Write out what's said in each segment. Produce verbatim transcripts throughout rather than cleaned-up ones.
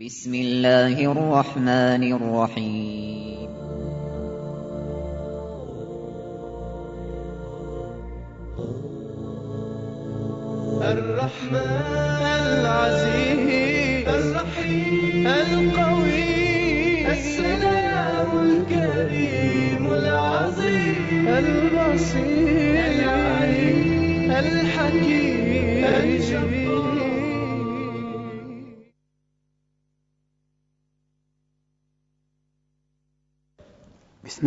بسم الله الرحمن الرحيم. الرحمن العزيز الرحيم القوي السلام الكريم العظيم البصير العليم الحكيم الجبار. بسم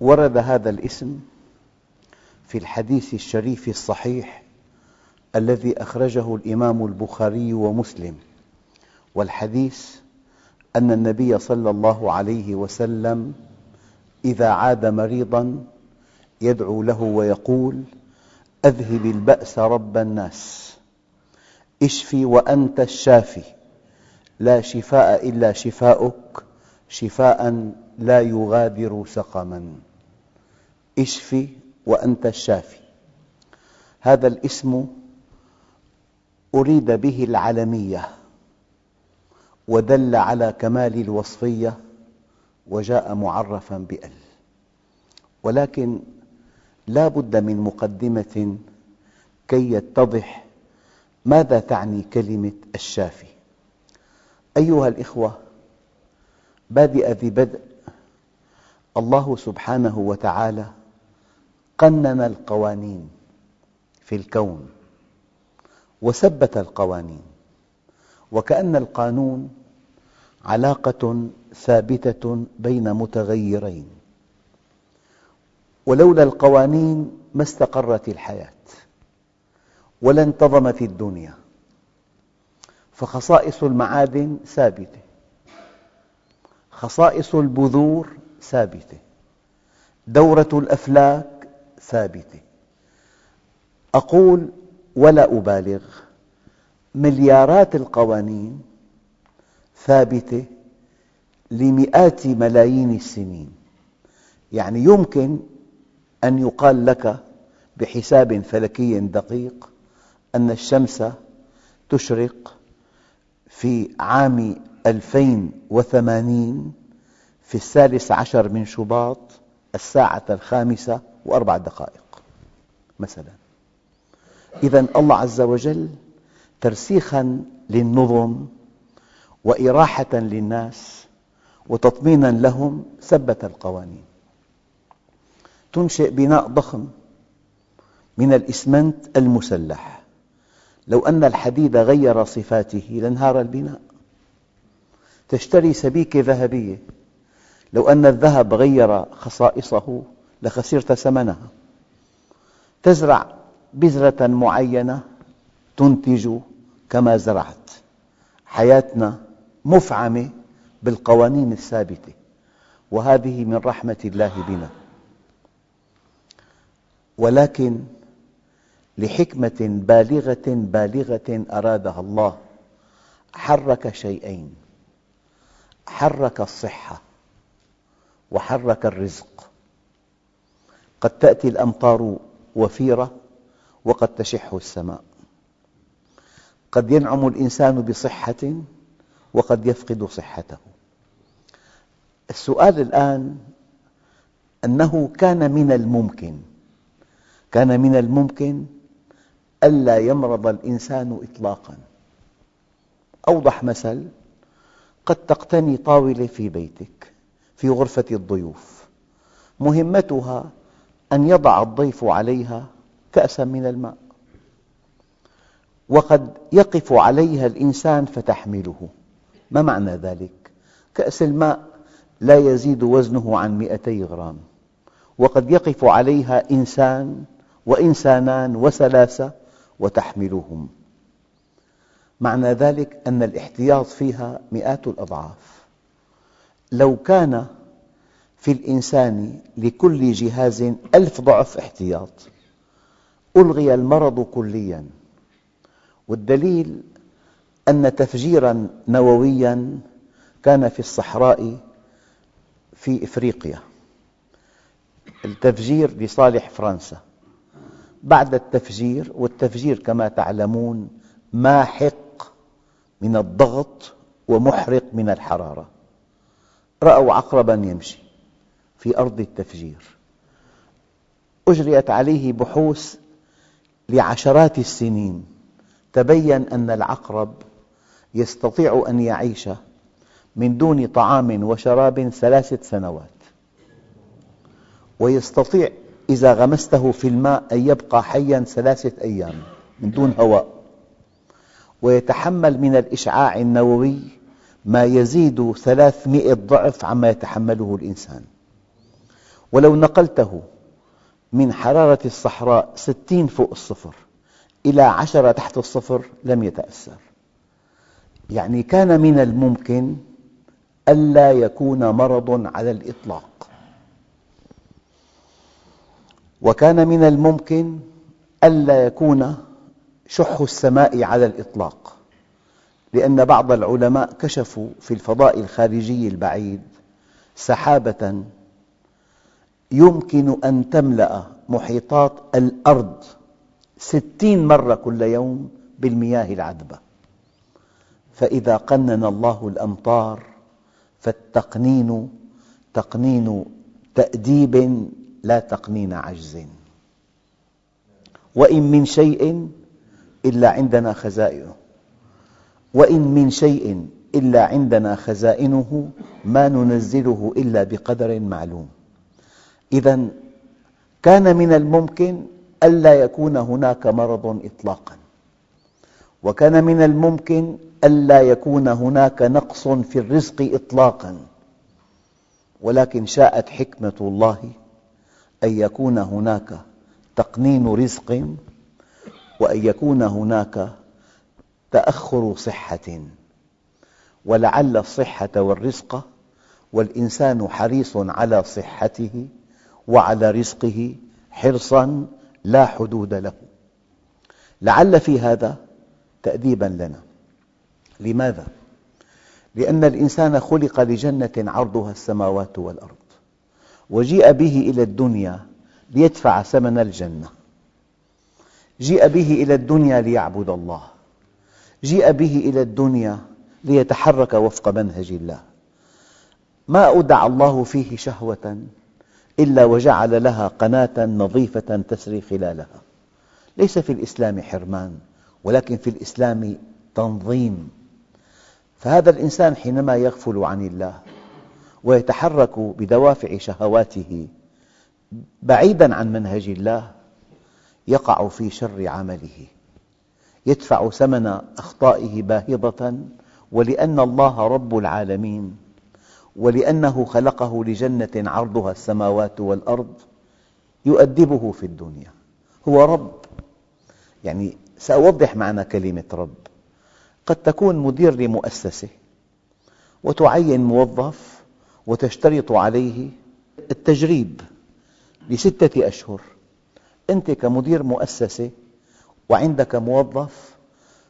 ورد هذا الاسم في الحديث الشريف الصحيح الذي أخرجه الإمام البخاري ومسلم، والحديث أن النبي صلى الله عليه وسلم إذا عاد مريضاً يدعو له ويقول: أذهب البأس رب الناس، اشفي وأنت الشافي، لا شفاء إلا شفاؤك، شفاءً لا يغادر سقماً. اشفي وأنت الشافي. هذا الاسم أريد به العلمية، ودل على كمال الوصفية، وجاء معرفاً بأل، ولكن لا بد من مقدمة كي يتضح ماذا تعني كلمة الشافي. أيها الإخوة، بادئ ذي بدء، الله سبحانه وتعالى قنن القوانين في الكون وثبت القوانين، وكأن القانون علاقة ثابتة بين متغيرين، ولولا القوانين ما استقرت الحياة ولا انتظمت الدنيا. فخصائص المعادن ثابتة، خصائص البذور ثابتة، دورة الأفلاك ثابتة. أقول ولا أبالغ، مليارات القوانين ثابتة لمئات ملايين السنين، يعني يمكن أن يقال لك بحساب فلكي دقيق أن الشمس تشرق في عام ألفين وثمانين في الثالث عشر من شباط الساعة الخامسة وأربع دقائق مثلاً. إذاً الله عز وجل ترسيخاً للنظم وإراحة للناس وتطميناً لهم ثبت القوانين. تنشئ بناء ضخم من الإسمنت المسلح، لو أن الحديد غير صفاته لانهار البناء. تشتري سبيكة ذهبية، لو أن الذهب غير خصائصه لخسرت ثمنها. تزرع بذرة معينة تنتج كما زرعت. حياتنا مفعمة بالقوانين الثابتة، وهذه من رحمة الله بنا، ولكن لحكمة بالغة بالغة أرادها الله حرك شيئين: حرك الصحة وحرك الرزق. قد تأتي الأمطار وفيرة وقد تشح السماء، قد ينعم الإنسان بصحة وقد يفقد صحته. السؤال الآن أنه كان من الممكن كان من الممكن ألا يمرض الإنسان إطلاقاً. أوضح مثل: قد تقتني طاولة في بيتك في غرفة الضيوف، مهمتها أن يضع الضيف عليها كأساً من الماء، وقد يقف عليها الإنسان فتحمله. ما معنى ذلك؟ كأس الماء لا يزيد وزنه عن مئتي غرام، وقد يقف عليها إنسان وإنسانان وثلاثة وتحملهم. معنى ذلك أن الاحتياط فيها مئات الأضعاف. لو كان في الإنسان لكل جهاز ألف ضعف احتياط ألغي المرض كلياً. والدليل أن تفجيراً نووياً كان في الصحراء في إفريقيا، التفجير لصالح فرنسا. بعد التفجير، والتفجير كما تعلمون ماحق من الضغط ومحرق من الحرارة، رأوا عقرباً يمشي في أرض التفجير، أجريت عليه بحوث لعشرات السنين، تبين أن العقرب يستطيع أن يعيش من دون طعام وشراب ثلاثة سنوات، ويستطيع إذا غمسته في الماء أن يبقى حياً ثلاثة أيام من دون هواء، ويتحمل من الإشعاع النووي ما يزيد ثلاثمئة ضعف عما يتحمله الإنسان. ولو نقلته من حرارة الصحراء ستين فوق الصفر إلى عشرة تحت الصفر لم يتأثر. يعني كان من الممكن ألا يكون مرض على الإطلاق، وكان من الممكن ألا يكون شح السماء على الإطلاق، لأن بعض العلماء كشفوا في الفضاء الخارجي البعيد سحابة يمكن أن تملأ محيطات الأرض ستين مرة كل يوم بالمياه العذبة. فإذا قنن الله الأمطار فالتقنين تقنين تأديب لا تقنين عجز، وإن من شيء إلا عندنا خزائنه، وإن من شيء إلا عندنا خزائنه ما ننزله إلا بقدر معلوم. إذاً كان من الممكن ألا يكون هناك مرض إطلاقاً، وكان من الممكن ألا يكون هناك نقص في الرزق إطلاقاً، ولكن شاءت حكمة الله أن يكون هناك تقنين رزق، وأن يكون هناك تأخر صحة، ولعل الصحة والرزق، والإنسان حريص على صحته وعلى رزقه حرصاً لا حدود له. لعل في هذا تأديباً لنا. لماذا؟ لأن الإنسان خلق لجنة عرضها السماوات والأرض، وجيء به إلى الدنيا ليدفع ثمن الجنة، جيء به إلى الدنيا ليعبد الله، جيء به إلى الدنيا ليتحرك وفق منهج الله. ما أودع الله فيه شهوة إلا وجعل لها قناة نظيفة تسري خلالها. ليس في الإسلام حرمان، ولكن في الإسلام تنظيم. فهذا الإنسان حينما يغفل عن الله ويتحرك بدوافع شهواته بعيداً عن منهج الله يقع في شر عمله، يدفع ثمن أخطائه باهظة. ولأن الله رب العالمين، ولأنه خلقه لجنة عرضها السماوات والأرض، يؤدبه في الدنيا. هو رب. يعني سأوضح معنى كلمة رب. قد تكون مدير لمؤسسة وتعين موظف وتشترط عليه التجريب لستة أشهر. أنت كمدير مؤسسة وعندك موظف،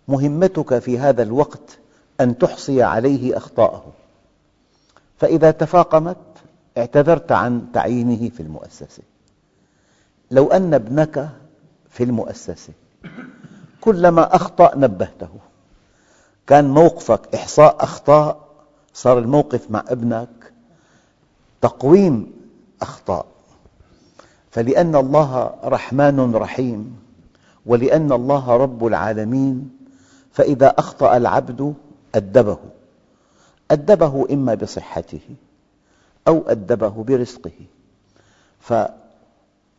مهمتك في هذا الوقت أن تحصي عليه أخطاءه، فإذا تفاقمت اعتذرت عن تعيينه في المؤسسة. لو أن ابنك في المؤسسة كلما أخطأ نبهته، كان موقفك إحصاء أخطاء، صار الموقف مع ابنك تقويم أخطاء. فلأن الله رحمن رحيم، ولأن الله رب العالمين، فإذا أخطأ العبد أدبه، أدبه إما بصحته أو أدبه برزقه. ف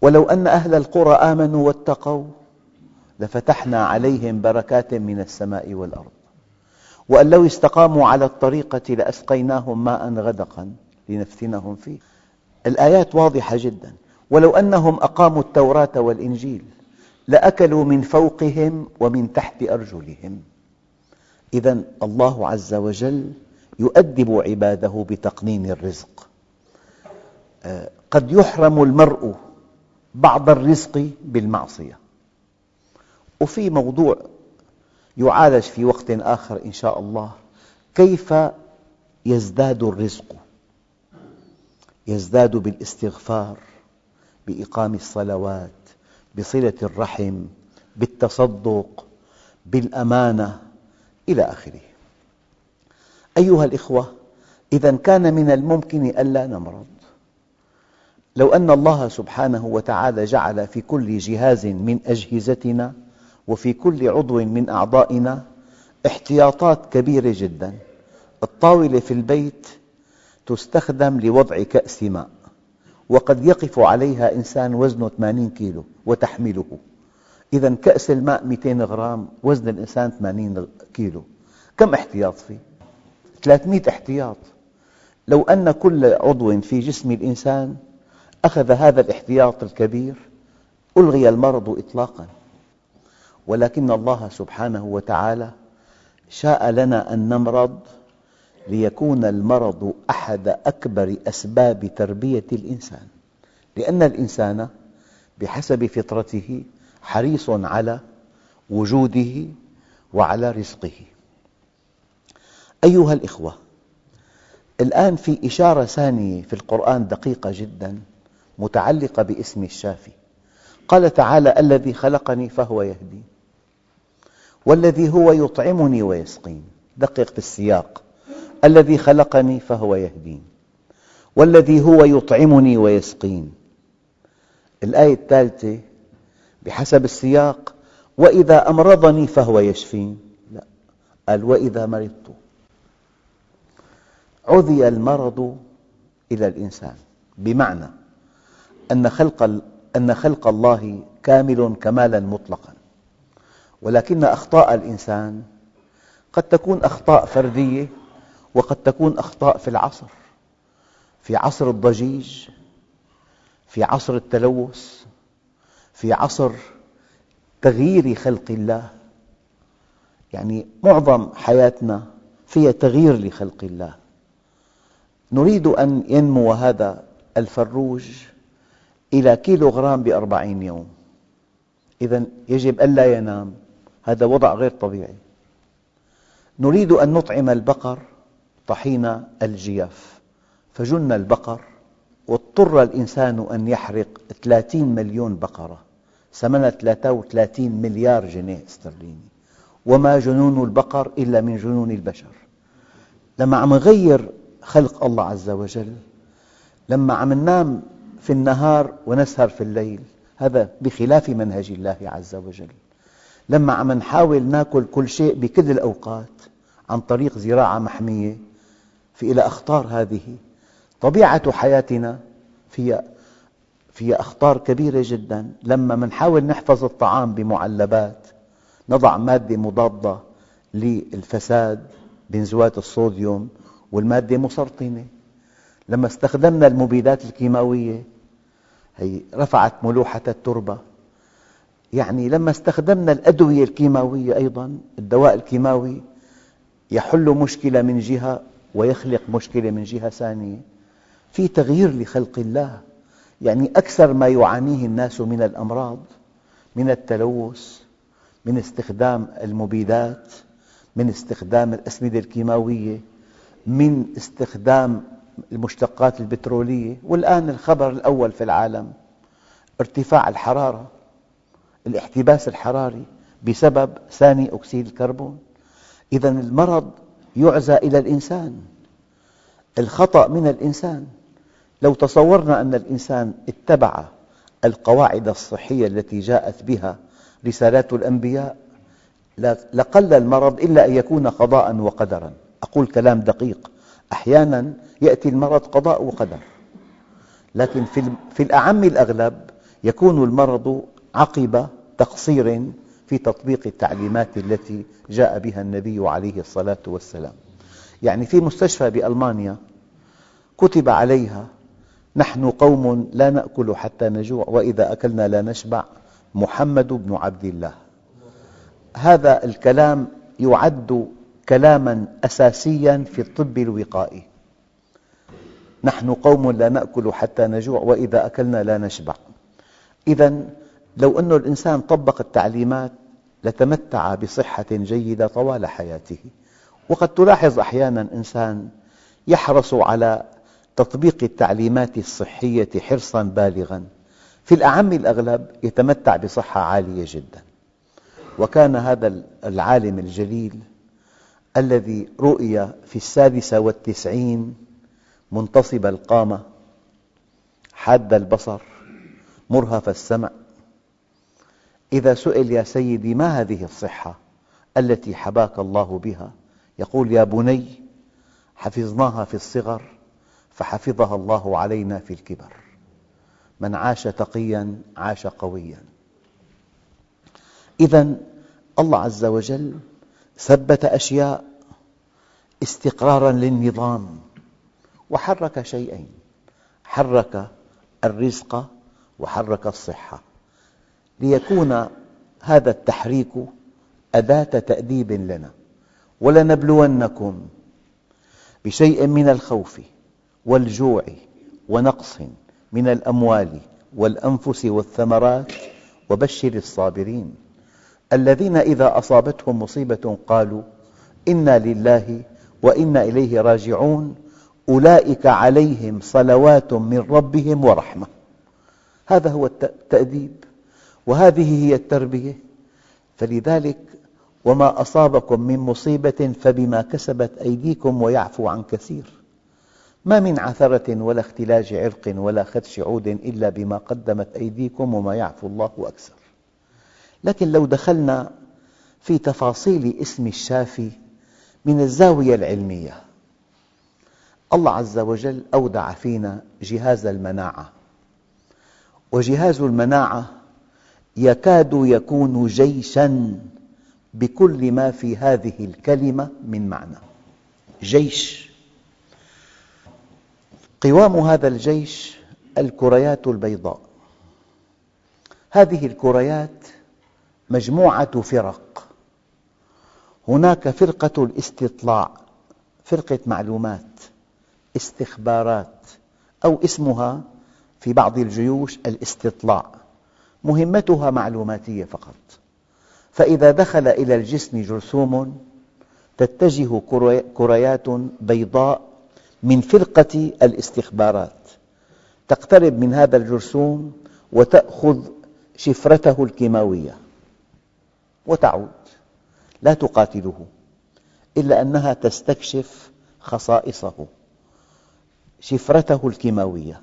ولو أن أهل القرى آمنوا واتقوا لفتحنا عليهم بركات من السماء والأرض، وأن لو استقاموا على الطريقة لأسقيناهم ماء غدقا لنفتنهم فيه. الآيات واضحة جدا. ولو أنهم أقاموا التوراة والإنجيل لأكلوا من فوقهم ومن تحت أرجلهم، إذا الله عز وجل يؤدب عباده بتقنين الرزق. قد يحرم المرء بعض الرزق بالمعصية، وفي موضوع يعالج في وقت آخر إن شاء الله، كيف يزداد الرزق؟ يزداد بالاستغفار، بإقام الصلوات، بصلة الرحم، بالتصدق، بالأمانة إلى آخره. أيها الإخوة، إذا كان من الممكن ألا نمرض، لو أن الله سبحانه وتعالى جعل في كل جهاز من أجهزتنا وفي كل عضو من أعضائنا احتياطات كبيرة جداً. الطاولة في البيت تستخدم لوضع كأس ماء، وقد يقف عليها إنسان وزنه ثمانين كيلو وتحمله. إذاً كأس الماء مئتين غرام، وزن الإنسان ثمانين كيلو، كم احتياط فيه؟ ثلاثمئة احتياط. لو أن كل عضو في جسم الإنسان أخذ هذا الاحتياط الكبير ألغي المرض إطلاقاً، ولكن الله سبحانه وتعالى شاء لنا أن نمرض ليكون المرض أحد أكبر أسباب تربية الإنسان، لأن الإنسان بحسب فطرته حريص على وجوده وعلى رزقه. أيها الإخوة، الآن في إشارة ثانية في القرآن دقيقة جداً متعلقة باسم الشافي. قال تعالى: الذي خلقني فهو يهدين والذي هو يطعمني ويسقين. دقق في السياق: الذي خلقني فهو يهدين والذي هو يطعمني ويسقين. الآية الثالثة بحسب السياق: وإذا أمرضني فهو يشفين. لا، قال: وإذا مرضت. عُذِي المرض إلى الإنسان، بمعنى أن خلق أن خلق الله كامل كمالاً مطلقاً، ولكن أخطاء الإنسان قد تكون أخطاء فردية وقد تكون أخطاء في العصر، في عصر الضجيج، في عصر التلوث، في عصر تغيير خلق الله. يعني معظم حياتنا فيها تغيير لخلق الله. نريد أن ينمو هذا الفروج إلى كيلوغرام بأربعين يوم، إذاً يجب ألا ينام، هذا وضع غير طبيعي. نريد أن نطعم البقر طحين الجياف، فجن البقر، واضطر الإنسان أن يحرق ثلاثين مليون بقرة، ثمنها ثلاثة وثلاثين مليار جنيه استرليني. وما جنون البقر إلا من جنون البشر. لما عم نغير خلق الله عز وجل، لما عم ننام في النهار ونسهر في الليل، هذا بخلاف منهج الله عز وجل. لما عم نحاول ناكل كل شيء بكل الأوقات عن طريق زراعة محمية، في إلى أخطار. هذه طبيعة حياتنا، فيها فيها أخطار كبيرة جداً. لما نحاول نحفظ الطعام بمعلبات، نضع مادة مضادة للفساد، بنزوات الصوديوم، والمادة مسرطنة. لما استخدمنا المبيدات الكيماوية، هي رفعت ملوحة التربة. يعني لما استخدمنا الأدوية الكيماوية، أيضاً الدواء الكيماوي يحل مشكلة من جهة ويخلق مشكلة من جهة ثانية. في تغيير لخلق الله. يعني أكثر ما يعانيه الناس من الأمراض، من التلوث، من استخدام المبيدات، من استخدام الأسمدة الكيماوية، من استخدام المشتقات البترولية. والآن الخبر الأول في العالم ارتفاع الحرارة، الاحتباس الحراري بسبب ثاني أكسيد الكربون. إذاً المرض يعزى إلى الإنسان، الخطأ من الإنسان. لو تصورنا أن الإنسان اتبع القواعد الصحية التي جاءت بها رسالات الأنبياء لقل المرض، إلا أن يكون قضاءً وقدراً. أقول كلام دقيق، أحياناً يأتي المرض قضاء وقدر، لكن في الأعم الأغلب يكون المرض عقب تقصير في تطبيق التعليمات التي جاء بها النبي عليه الصلاة والسلام. يعني في مستشفى بألمانيا كتب عليها: نحن قوم لا نأكل حتى نجوع وإذا أكلنا لا نشبع، محمد بن عبد الله. هذا الكلام يعد كلاماً أساسياً في الطب الوقائي. نحن قوم لا نأكل حتى نجوع وإذا أكلنا لا نشبع. إذن لو أن الإنسان طبق التعليمات لتمتع بصحة جيدة طوال حياته. وقد تلاحظ أحياناً إنسان يحرص على تطبيق التعليمات الصحية حرصاً بالغاً، في الأعم الأغلب يتمتع بصحة عالية جداً. وكان هذا العالم الجليل الذي رؤي في السادسة والتسعين منتصب القامة، حاد البصر، مرهف السمع، إذا سئل يا سيدي ما هذه الصحة التي حباك الله بها؟ يقول يا بني حفظناها في الصغر فحفظها الله علينا في الكبر، من عاش تقياً عاش قوياً. إذن الله عز وجل ثبت أشياء استقراراً للنظام، وحرك شيئين، حرك الرزق وحرك الصحة، ليكون هذا التحريك أداة تأديب لنا. ولنبلونكم بشيء من الخوف والجوع ونقص من الأموال والأنفس والثمرات وبشر الصابرين الذين إذا أصابتهم مصيبة قالوا إنا لله وإنا إليه راجعون أولئك عليهم صلوات من ربهم ورحمة. هذا هو التأديب وهذه هي التربية. فلذلك وما أصابكم من مصيبة فبما كسبت أيديكم ويعفو عن كثير، ما من عثرة ولا اختلاج عرق ولا خدش عود إلا بما قدمت أيديكم وما يعفو الله أكثر. لكن لو دخلنا في تفاصيل اسم الشافي من الزاوية العلمية، الله عز وجل أودع فينا جهاز المناعة، وجهاز المناعة يكاد يكون جيشاً بكل ما في هذه الكلمة من معنى. جيش، قوام هذا الجيش الكريات البيضاء. هذه الكريات مجموعة فرق، هناك فرقة الاستطلاع، فرقة معلومات، استخبارات، أو اسمها في بعض الجيوش الاستطلاع، مهمتها معلوماتية فقط. فإذا دخل إلى الجسم جرثوم تتجه كريات بيضاء من فرقة الاستخبارات، تقترب من هذا الجرثوم وتأخذ شفرته الكيماوية وتعود، لا تقاتله إلا أنها تستكشف خصائصه، شفرته الكيماوية،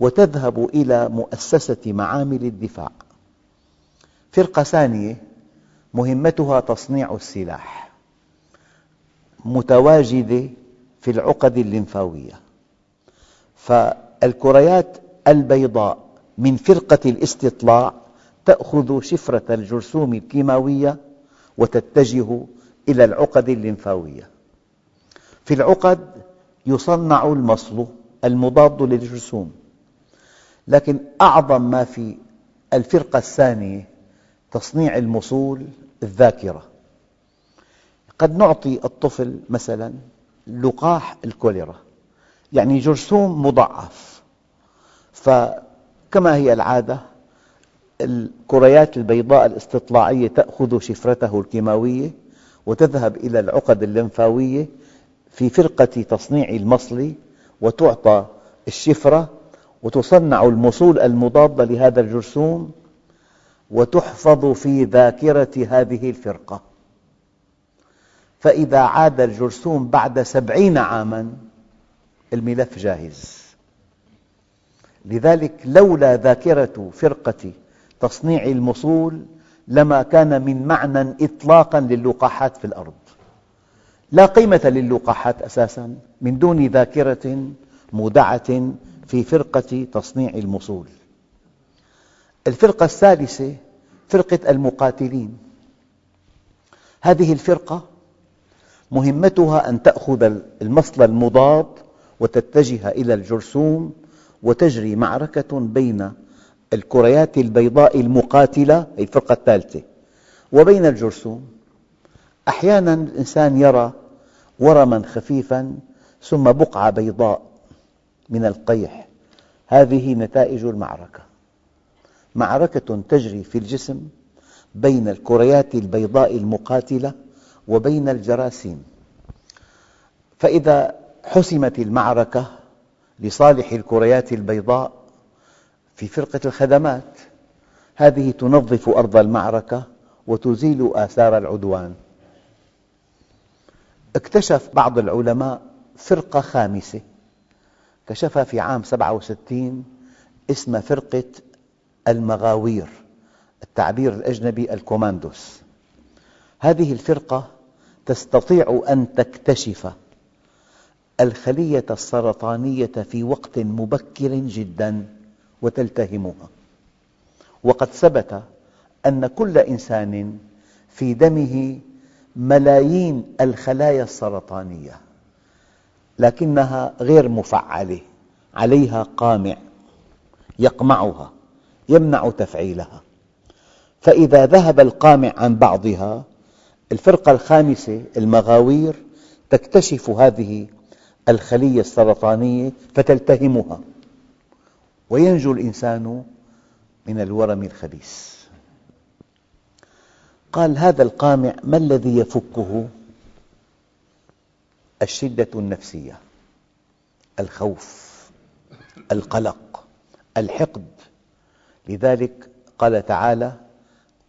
وتذهب إلى مؤسسة معامل الدفاع. فرقة ثانية مهمتها تصنيع السلاح، متواجدة في العقد الليمفاوية. فالكريات البيضاء من فرقة الاستطلاع تأخذ شفرة الجرثوم الكيماوية وتتجه إلى العقد الليمفاوية. في العقد يصنع المصل المضاد للجرثوم، لكن أعظم ما في الفرقة الثانية تصنيع المصول، الذاكرة. قد نعطي الطفل مثلاً لقاح الكوليرا، يعني جرثوم مضعف، فكما هي العادة الكريات البيضاء الاستطلاعية تأخذ شفرته الكيماوية وتذهب إلى العقد الليمفاوية في فرقة تصنيع المصل وتعطى الشفرة وتصنع المصول المضاد لهذا الجرثوم وتحفظ في ذاكرة هذه الفرقة. فإذا عاد الجرثوم بعد سبعين عاماً الملف جاهز. لذلك لولا ذاكرة فرقة تصنيع المصول لما كان من معنى إطلاقاً للقاحات في الأرض. لا قيمة للقاحات أساساً من دون ذاكرة مودعة في فرقة تصنيع المصول. الفرقة الثالثة فرقة المقاتلين، هذه الفرقة مهمتها أن تأخذ المصل المضاد وتتجه إلى الجرثوم، وتجري معركة بين الكريات البيضاء المقاتلة، الفرقة الثالثة، وبين الجرثوم. أحياناً الإنسان يرى ورماً خفيفاً ثم بقعة بيضاء من القيح، هذه نتائج المعركة، معركة تجري في الجسم بين الكريات البيضاء المقاتلة وبين الجراثيم، فإذا حسمت المعركة لصالح الكريات البيضاء في فرقة الخدمات، هذه تنظف أرض المعركة وتزيل آثار العدوان. اكتشف بعض العلماء فرقة خامسة، كشفها في عام سبعة وستين، اسم فرقة المغاوير، التعبير الأجنبي الكوماندوس. هذه الفرقة تستطيع أن تكتشف الخلية السرطانية في وقت مبكر جداً وتلتهمها، وقد ثبت أن كل إنسان في دمه ملايين الخلايا السرطانية، لكنها غير مفعلة، عليها قامع يقمعها، يمنع تفعيلها، فإذا ذهب القامع عن بعضها، الفرقة الخامسة المغاوير تكتشف هذه الخلية السرطانية فتلتهمها، وينجو الإنسان من الورم الخبيث. قال هذا القامع ما الذي يفكه؟ الشدة النفسية، الخوف، القلق، الحقد. لذلك قال تعالى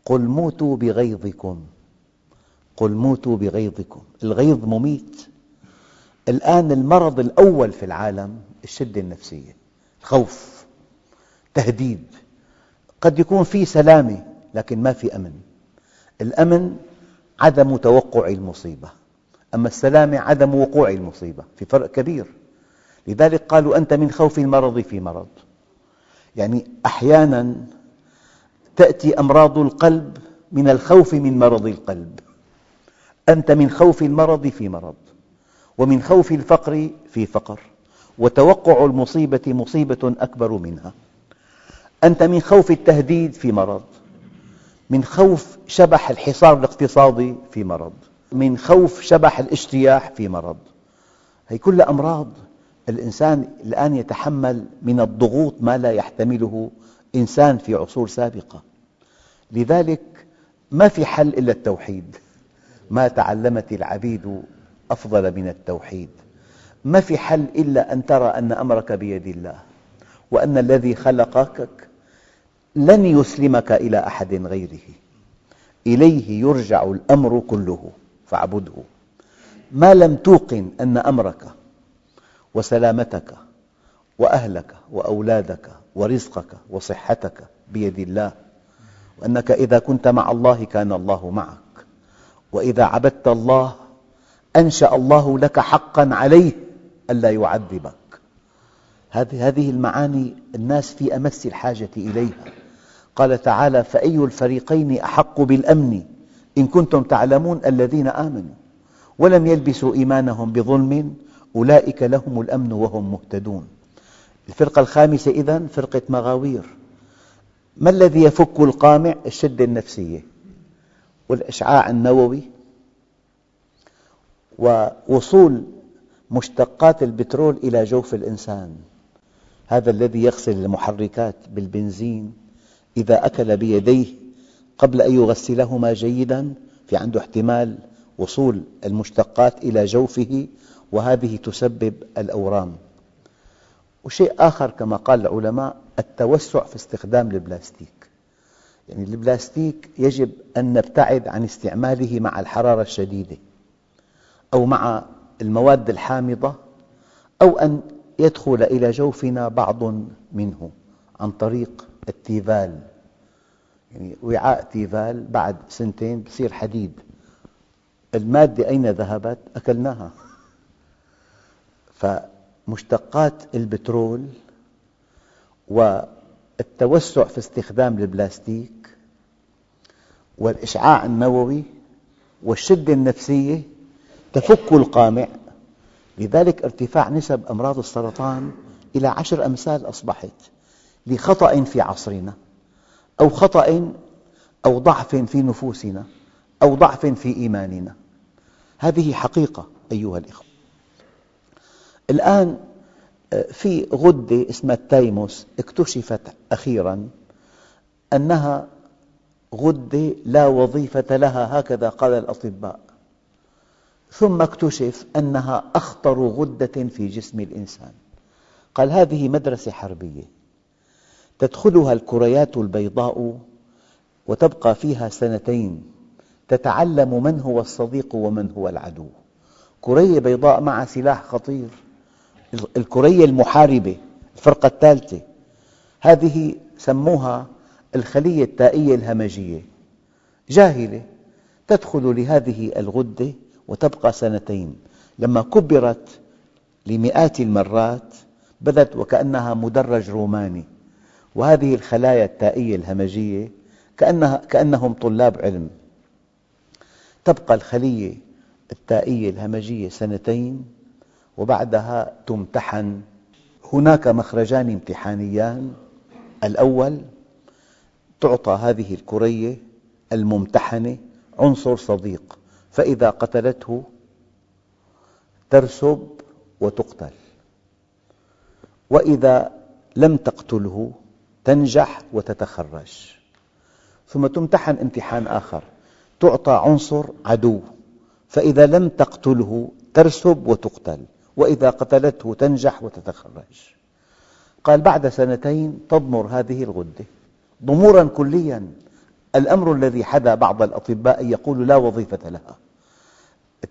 قل موتوا بغيظكم، قل موتوا بغيظكم. الغيظ مميت. الآن المرض الأول في العالم الشدة النفسية، الخوف، تهديد. قد يكون في سلامة لكن ما في أمن. الأمن عدم توقع المصيبة، أما السلامة عدم وقوع المصيبة، في فرق كبير. لذلك قالوا أنت من خوف المرض في مرض، يعني أحياناً تأتي أمراض القلب من الخوف من مرض القلب، أنت من خوف المرض في مرض، ومن خوف الفقر في فقر، وتوقع المصيبة مصيبة أكبر منها، أنت من خوف التهديد في مرض، من خوف شبح الحصار الاقتصادي في مرض، من خوف شبح الاجتياح في مرض. هي كل أمراض الإنسان الآن يتحمل من الضغوط ما لا يحتمله إنسان في عصور سابقة. لذلك ما في حل إلا التوحيد، ما تعلمت العبيد أفضل من التوحيد. ما في حل إلا أن ترى أن أمرك بيد الله، وأن الذي خلقك لن يسلمك إلى أحد غيره، إليه يرجع الأمر كله فاعبده. ما لم توقن أن أمرك وسلامتك وأهلك وأولادك ورزقك وصحتك بيد الله، وأنك إذا كنت مع الله كان الله معك، وإذا عبدت الله أنشأ الله لك حقاً عليه ألا يعذبك. هذه المعاني الناس في أمس الحاجة إليها. قال تعالى فأي الفريقين أحق بالأمن إن كنتم تعلمون الذين آمنوا ولم يلبسوا إيمانهم بظلم أولئك لهم الأمن وهم مهتدون. الفرقة الخامسة إذن فرقة مغاوير. ما الذي يفك القامع؟ الشدة النفسية والإشعاع النووي ووصول مشتقات البترول إلى جوف الإنسان، هذا الذي يغسل المحركات بالبنزين إذا أكل بيديه قبل أن يغسلهما جيداً في عنده احتمال وصول المشتقات إلى جوفه، وهذه تسبب الأورام. وشيء آخر كما قال العلماء التوسع في استخدام البلاستيك، يعني البلاستيك يجب أن نبتعد عن استعماله مع الحرارة الشديدة أو مع المواد الحامضة، أو أن يدخل إلى جوفنا بعض منه عن طريق التيفال، يعني وعاء تيفال بعد سنتين بصير حديد، المادة أين ذهبت؟ أكلناها. فمشتقات البترول والتوسع في استخدام البلاستيك والإشعاع النووي والشدة النفسية تفك القامع. لذلك ارتفاع نسب أمراض السرطان إلى عشر أمثال أصبحت لخطأ في عصرنا، أو خطأ أو ضعف في نفوسنا، أو ضعف في إيماننا. هذه حقيقة أيها الإخوة. الآن في غدة اسمها التايموس اكتشفت أخيراً أنها غدة لا وظيفة لها، هكذا قال الأطباء، ثم اكتشف أنها أخطر غدة في جسم الإنسان. قال هذه مدرسة حربية تدخلها الكريات البيضاء وتبقى فيها سنتين تتعلم من هو الصديق ومن هو العدو. كرية بيضاء مع سلاح خطير، الكرية المحاربة الفرقة الثالثة، هذه سموها الخلية التائية الهمجية، جاهلة، تدخل لهذه الغدة وتبقى سنتين، لما كبرت لمئات المرات بدت وكأنها مدرج روماني. وهذه الخلايا التائية الهمجية كأنها كأنهم طلاب علم، تبقى الخلية التائية الهمجية سنتين وبعدها تمتحن. هناك مخرجان امتحانيان، الأول تعطى هذه الكرية الممتحنة عنصر صديق، فإذا قتلته ترسب وتقتل، وإذا لم تقتله تنجح وتتخرج. ثم تمتحن امتحان آخر، تعطى عنصر عدو، فإذا لم تقتله ترسب وتقتل، وإذا قتلته تنجح وتتخرج. قال بعد سنتين تضمر هذه الغدة ضموراً كلياً، الأمر الذي حدا بعض الأطباء يقول لا وظيفة لها.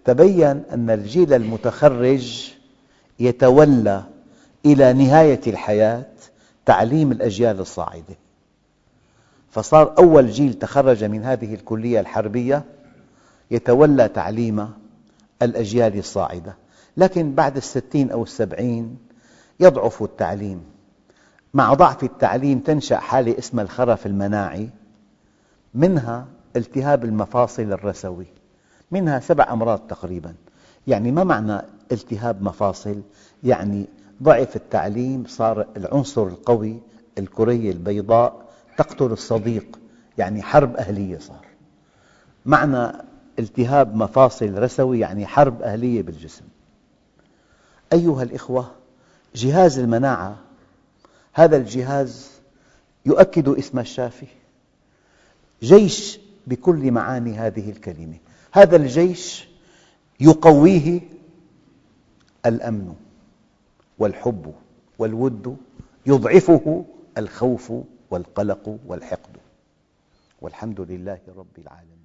تبين أن الجيل المتخرج يتولى إلى نهاية الحياة تعليم الأجيال الصاعدة، فصار أول جيل تخرج من هذه الكلية الحربية يتولى تعليم الأجيال الصاعدة، لكن بعد الستين أو السبعين يضعف التعليم. مع ضعف التعليم تنشأ حالة اسمها الخرف المناعي، منها التهاب المفاصل الرسوي، منها سبع أمراض تقريباً. يعني ما معنى التهاب مفاصل؟ يعني ضعف التعليم صار العنصر القوي الكرية البيضاء تقتل الصديق، يعني حرب أهلية. صار معنى التهاب مفاصل رسوي يعني حرب أهلية بالجسم. أيها الإخوة، جهاز المناعة هذا الجهاز يؤكد اسم الشافي، جيش بكل معاني هذه الكلمة. هذا الجيش يقويه الأمن والحب والود، يضعفه الخوف والقلق والحقد، والحمد لله رب العالمين.